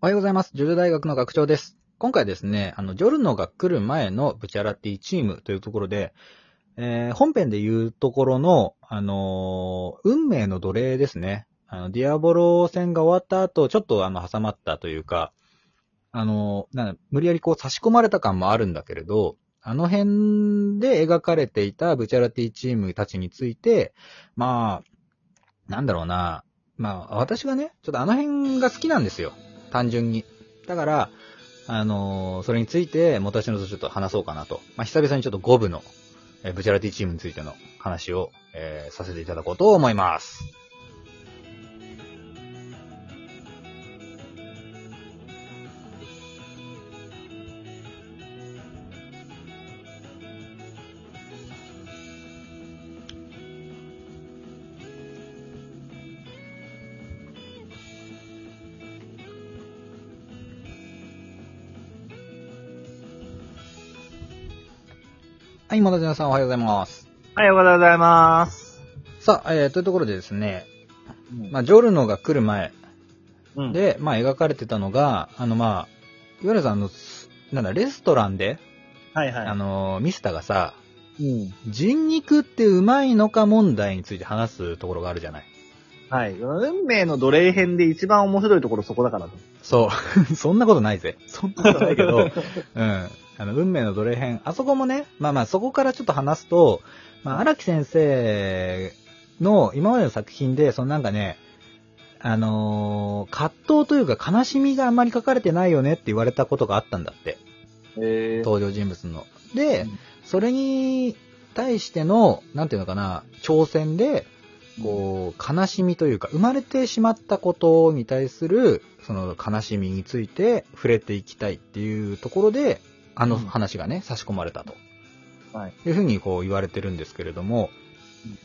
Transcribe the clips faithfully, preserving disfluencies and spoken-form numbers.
おはようございます。ジョジョ大学の学長です。今回ですね、あの、ジョルノが来る前のブチャラティチームというところで、えー、本編で言うところの、あのー、運命の奴隷ですね。あの、ディアボロ戦が終わった後、ちょっとあの、挟まったというか、あのー、なんか無理やりこう差し込まれた感もあるんだけれど、あの辺で描かれていたブチャラティチームたちについて、まあ、なんだろうな、まあ、私がね、ちょっとあの辺が好きなんですよ。単純に。だから、あのー、それについて、もたしのとちょっと話そうかなと。まあ、久々にちょっとご部の、えー、ブチャラティチームについての話を、えー、させていただこうと思います。はい、もたしのさんおはようございます。おはようございます。さあ、えー、というところでですね、まあ、ジョルノが来る前で、うん、まあ、描かれてたのが、あの、まあ、いわゆるさ、あの、なんだ、レストランで、はいはい。あの、ミスタがさ、うん、人肉ってうまいのか問題について話すところがあるじゃない。はい。運命の奴隷編で一番面白いところそこだからと。そう。そんなことないぜ。そんなことないけど、うん。あの、運命の奴隷編。あそこもね、まあまあそこからちょっと話すと、まあ荒木先生の今までの作品で、そのなんかね、あのー、葛藤というか悲しみがあんまり書かれてないよねって言われたことがあったんだって。へー。登場人物の。で、うん、それに対しての、なんていうのかな、挑戦で、こう、悲しみというか、生まれてしまったことに対する、その悲しみについて触れていきたいっていうところで、あの話がね、うん、差し込まれたと、はい、いうふうにこう言われてるんですけれども、うん、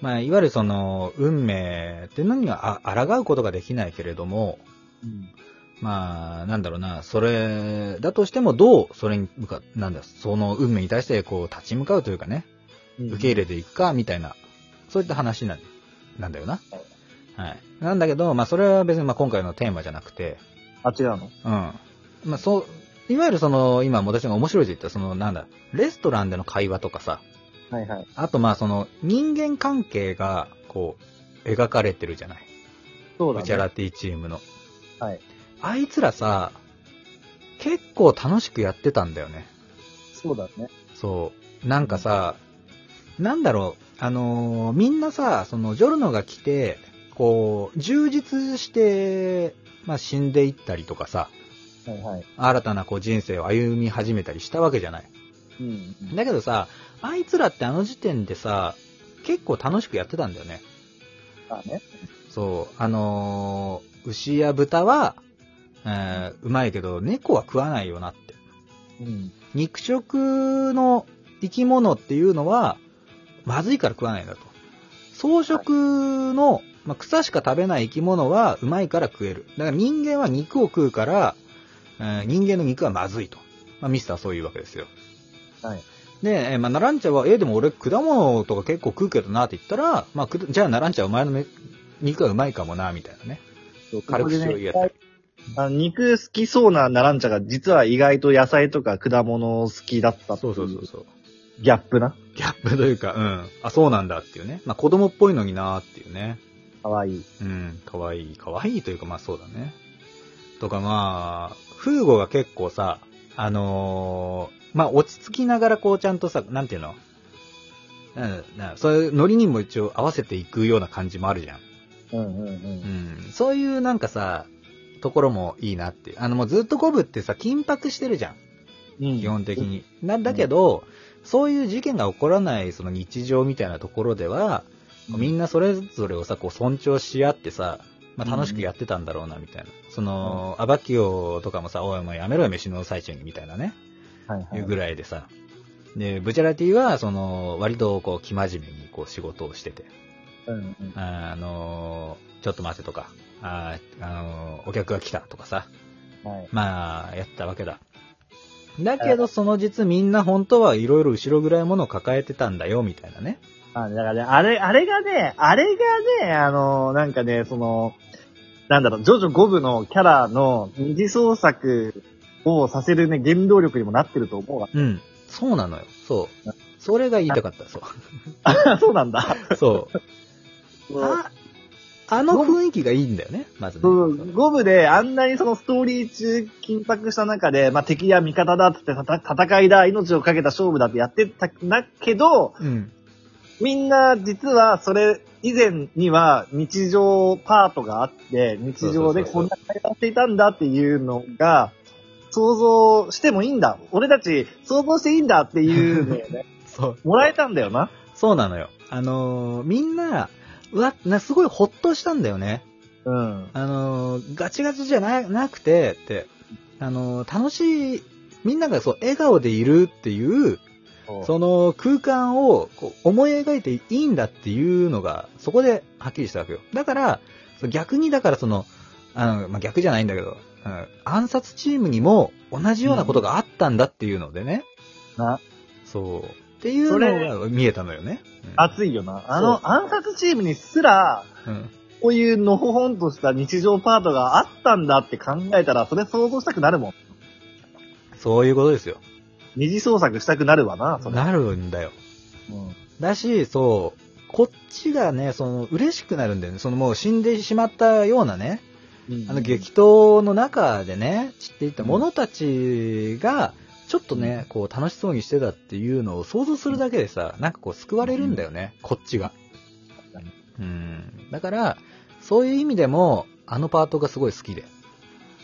まあ、いわゆるその、運命っていうのにはあ抗うことができないけれども、うん、まあ、なんだろうな、それだとしてもどう、それに向か、なんだ、その運命に対してこう立ち向かうというかね、うん、受け入れていくかみたいな、そういった話な、なんだよな。はい。なんだけど、まあ、それは別にまあ今回のテーマじゃなくて、あ、違うの？うん。まあ、そう、いわゆるその、今、私が面白いと言った、その、なんだ、レストランでの会話とかさ。はいはい。あと、まあ、その、人間関係が、こう、描かれてるじゃない。そうだね。ブチャラティチームの。はい。あいつらさ、結構楽しくやってたんだよね。そうだね。そう。なんかさ、なんだろう、あのー、みんなさ、その、ジョルノが来て、こう、充実して、まあ、死んでいったりとかさ。はいはい、新たなこう人生を歩み始めたりしたわけじゃない、うんうん、だけどさ、あいつらってあの時点でさ結構楽しくやってたんだよね。あね、そうあのー、牛や豚は、えー、うまいけど猫は食わないよなって、うん、肉食の生き物っていうのはまずいから食わないんだと。草食の、はい、まあ、草しか食べない生き物はうまいから食える。だから人間は肉を食うから人間の肉はまずいと。まあ、ミスターはそういうわけですよ。はい。で、まあ、ナランチャは、え、でも俺果物とか結構食うけどなって言ったら、まあ、じゃあナランチャはお前の肉がうまいかもな、みたいなね。軽口を言い合ったり。あ、肉好きそうなナランチャが実は意外と野菜とか果物好きだったっていう。そうそうそう。ギャップな。ギャップというか、うん。あ、そうなんだっていうね。まあ、子供っぽいのになーっていうね。かわいい。うん、かわいい。かわいいというか、まあ、そうだね。とかまあ、フーゴが結構さ、あのー、まあ落ち着きながらこうちゃんとさ、なんていうの、うん、そういうノリにも一応合わせていくような感じもあるじゃん。うんうんうん。うん、そういうなんかさ、ところもいいなっていう。あのもうずっとゴブってさ、緊迫してるじゃん。うん、基本的に。なんだけど、うん、そういう事件が起こらないその日常みたいなところでは、うん、みんなそれぞれをさ、こう尊重し合ってさ、まあ楽しくやってたんだろうな、みたいな。うん、その、アバキオとかもさ、おいもうやめろよ、飯の最中に、みたいなね。はいはい。いうぐらいでさ。で、ブチャラティは、その、割と、こう、生真面目に、こう、仕事をしてて。うん、うん。あの、ちょっと待てとか、ああの、お客が来たとかさ。はい。まあ、やったわけだ。だけど、その実、みんな本当はいろいろ後ろぐらいものを抱えてたんだよ、みたいなね。あ、だからね、あれ、あれがね、あれがね、あの、なんかね、その、なんだろう、ジョジョご部のキャラの二次創作をさせるね、原動力にもなってると思うわ。うん。そうなのよ。そう。それが言いたかった。そう。あ、そうなんだ。そう。あ、あの雰囲気がいいんだよね、まずね。そう。ご部であんなにそのストーリー中緊迫した中で、まあ敵や味方だって戦いだ、命をかけた勝負だってやってたんだけど、うん、みんな実はそれ、以前には日常パートがあって、日常でこんな会話していたんだっていうのが、想像してもいいんだ。俺たち想像していいんだっていうのをね、そうもらえたんだよな。そうなのよ。あのー、みんな、うわ、な、すごいほっとしたんだよね。うん。あのー、ガチガチじゃな、なくて、って、あのー、楽しい、みんながそう、笑顔でいるっていう、その空間をこう思い描いていいんだっていうのがそこではっきりしたわけよ。だから逆にだからそのあの、まあ、逆じゃないんだけど、うん、暗殺チームにも同じようなことがあったんだっていうのでね。な、うん、そうっていうのが見えたのよね。うん、熱いよな。あの暗殺チームにすら、うん、こういうのほほんとした日常パートがあったんだって考えたらそれ想像したくなるもん。そういうことですよ。二次創作したくなるわな、それ。なるんだよ。うん。だし、そう、こっちがね、その、嬉しくなるんだよね。その、もう死んでしまったようなね、うん、あの、激闘の中でね、散っていった者たちが、ちょっとね、うん、こう、楽しそうにしてたっていうのを想像するだけでさ、なんかこう、救われるんだよね、うん、こっちが。うん。だから、そういう意味でも、あのパートがすごい好きで。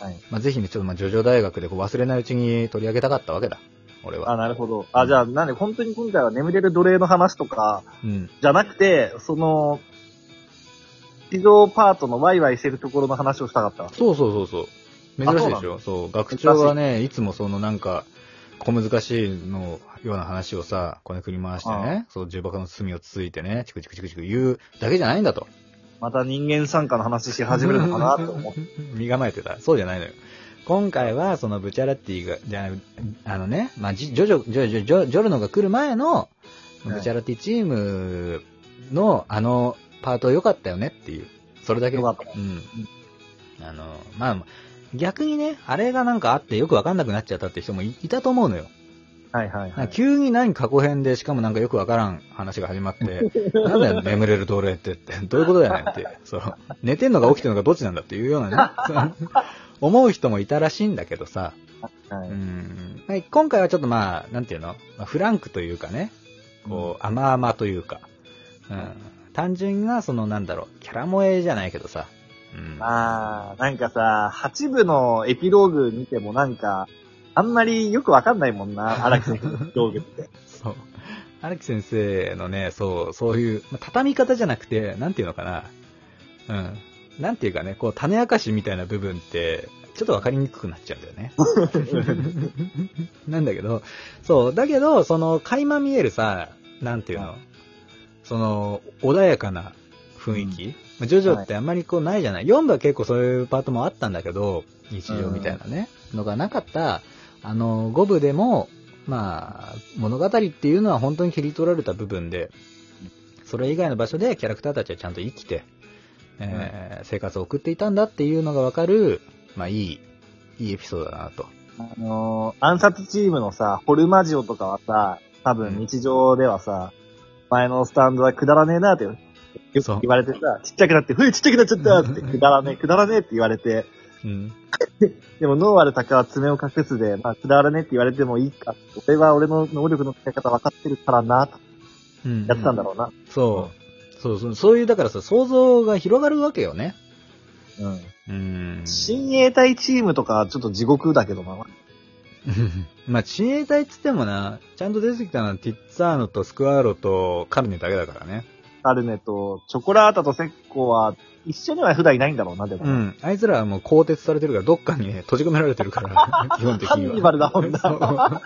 はい。まあ、ぜひね、ちょっと、まあ、ジョジョ大学でこう忘れないうちに取り上げたかったわけだ。俺は。あ、なるほど。あ、じゃあ、なんで、本当に今回は眠れる奴隷の話とか、うん、じゃなくて、その、地上パートのワイワイしてるところの話をしたかった。そうそうそうそう。珍しいでしょ。そう、そう。学長はね、いつもそのなんか、小難しいのような話をさ、こねくり回してね、そう、重箱の隅をつついてね、チクチクチクチク言うだけじゃないんだと。また人間参加の話し始めるのかなと思って。身構えてた。そうじゃないのよ。今回はそのブチャラティがじゃあのね、まあ、ジョジョジョジョジョジョルノが来る前のブチャラティチームのあのパート良かったよねっていう、それだけ。うん。あのまあ逆にね、あれがなんかあってよくわかんなくなっちゃったって人も い, いたと思うのよ。はいはいはい。急に何過去編でしかもなんかよくわからん話が始まって、なんだよ眠れる奴隷ってってどういうことだよねって、そう寝てんのか起きてんのかどっちなんだっていうようなね。思う人もいたらしいんだけどさ、はい、うん、はい、今回はちょっとまあなんていうの、フランクというかね、こう、うん、甘々というか、うん、単純なそのなんだろうキャラ萌えじゃないけどさ、うん、あーなんかさはち部のエピローグ見てもなんかあんまりよくわかんないもんな荒木先生のエピローグって、そう荒木先生のねそうそういう、まあ、畳み方じゃなくてなんていうのかな、うん。なんていうかね、こう、種明かしみたいな部分って、ちょっとわかりにくくなっちゃうんだよね。なんだけど、そう、だけど、その、垣間見えるさ、なんていうの、はい、その、穏やかな雰囲気、うん、ジョジョってあんまりこうないじゃない、はい、よん部は結構そういうパートもあったんだけど、日常みたいなね、うん、のがなかった、あの、ご部でも、まあ、物語っていうのは本当に切り取られた部分で、それ以外の場所でキャラクターたちはちゃんと生きて、えーうん、生活を送っていたんだっていうのがわかる、まあいい、いいエピソードだなと。あのー、暗殺チームのさ、ホルマジオとかはさ、多分日常ではさ、うん、前のスタンドはくだらねえなってよく言われてさ、ちっちゃくなって、ふいちっちゃくなっちゃったって、くだらねえ、くだらねえって言われて、うん、でもノーアルタカは爪を隠すで、まあくだらねえって言われてもいいか、俺は俺の能力の使い方わかってるからな、と、うんうん、やってたんだろうな。そう。そうそう、そういう、だからさ、想像が広がるわけよね。うん。うん。親衛隊チームとか、ちょっと地獄だけどな。まあ、親衛隊っつってもな、ちゃんと出てきたのは、ティッツァーノとスクワーロとカルネだけだからね。カルネと、チョコラータとセッコは、一緒には普段いないんだろうな、でも。うん。あいつらはもう更迭されてるから、どっかにね、閉じ込められてるから、基本的には。ハンニバルだもんな。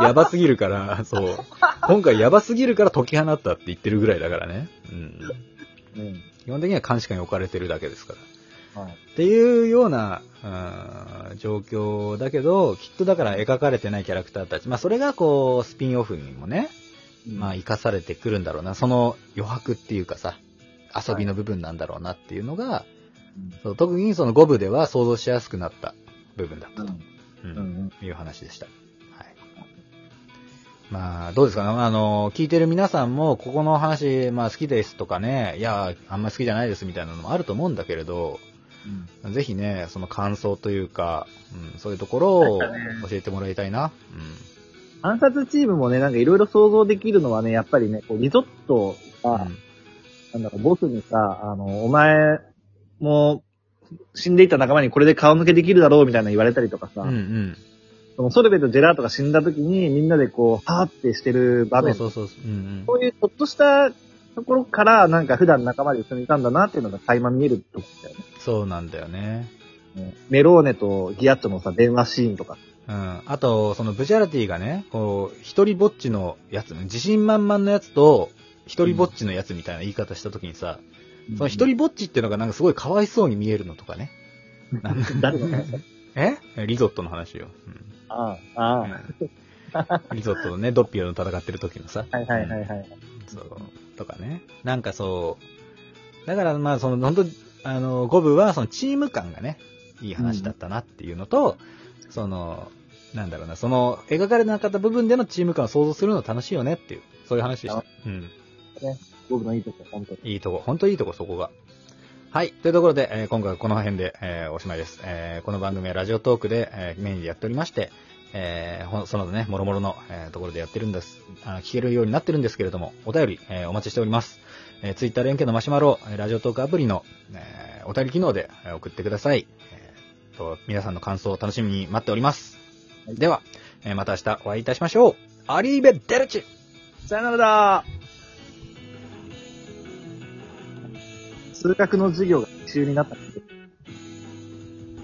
やばすぎるから、そう。今回やばすぎるから解き放ったって言ってるぐらいだからね。うん。うん、基本的には監視下に置かれてるだけですから。はい、っていうような、うん、状況だけど、きっとだから描かれてないキャラクターたち。まあそれがこう、スピンオフにもね、うん、まあ生かされてくるんだろうな。その余白っていうかさ。遊びの部分なんだろうなっていうのが、そう特にそのご部では想像しやすくなった部分だったと、うんうんうん、いう話でした。まあ、どうですかね、あの、聞いてる皆さんも、ここの話、まあ好きですとかね、いや、あんま好きじゃないですみたいなのもあると思うんだけれど、うん、ぜひね、その感想というか、うん、そういうところを教えてもらいたいな。うん、暗殺チームもね、なんかいろいろ想像できるのはね、やっぱりね、こうリゾットが、うん、なんだかボスにさ、あの、お前も死んでいった仲間にこれで顔向けできるだろうみたいな言われたりとかさ、うんうんそのソルベとジェラートが死んだ時にみんなでこう、はーってしてる場面。そうそうそう。うんうん、そういうちょっとしたところからなんか普段仲間で一緒にいたんだなっていうのが垣間見えるとこだよね。そうなんだよね。メローネとギアッチョのさ、電話シーンとか。うん。あと、そのブチャラティがね、こう、一人ぼっちのやつ、自信満々のやつと、一人ぼっちのやつみたいな言い方した時にさ、うん、その一人ぼっちっていうのがなんかすごいかわいそうに見えるのとかね。誰の話えリゾットの話よ。うんああ、ああ。リゾットのね、ドッピオの戦ってる時のさ。はいはいはいはい。そう、とかね。なんかそう、だからまあその、本当あの、五部はそのチーム感がね、いい話だったなっていうのと、うん、その、なんだろうな、その、描かれなかった部分でのチーム感を想像するの楽しいよねっていう、そういう話でした。うん。ね、五部のいいとこ、本当に。いいとこ、本当にいいとこ、そこが。はい。というところで、えー、今回はこの辺で、えー、おしまいです、えー。この番組はラジオトークで、えー、メインでやっておりまして、えー、そのね、もろもろの、えー、ところでやってるんですあ。聞けるようになってるんですけれども、お便り、えー、お待ちしております。えー、Twitter 連携のマシュマロ、ラジオトークアプリの、えー、お便り機能で送ってください。えー、と皆さんの感想を楽しみに待っております。はい、では、えー、また明日お会いいたしましょう。アリーベ・デルチさよならだー数学の授業が必修になった。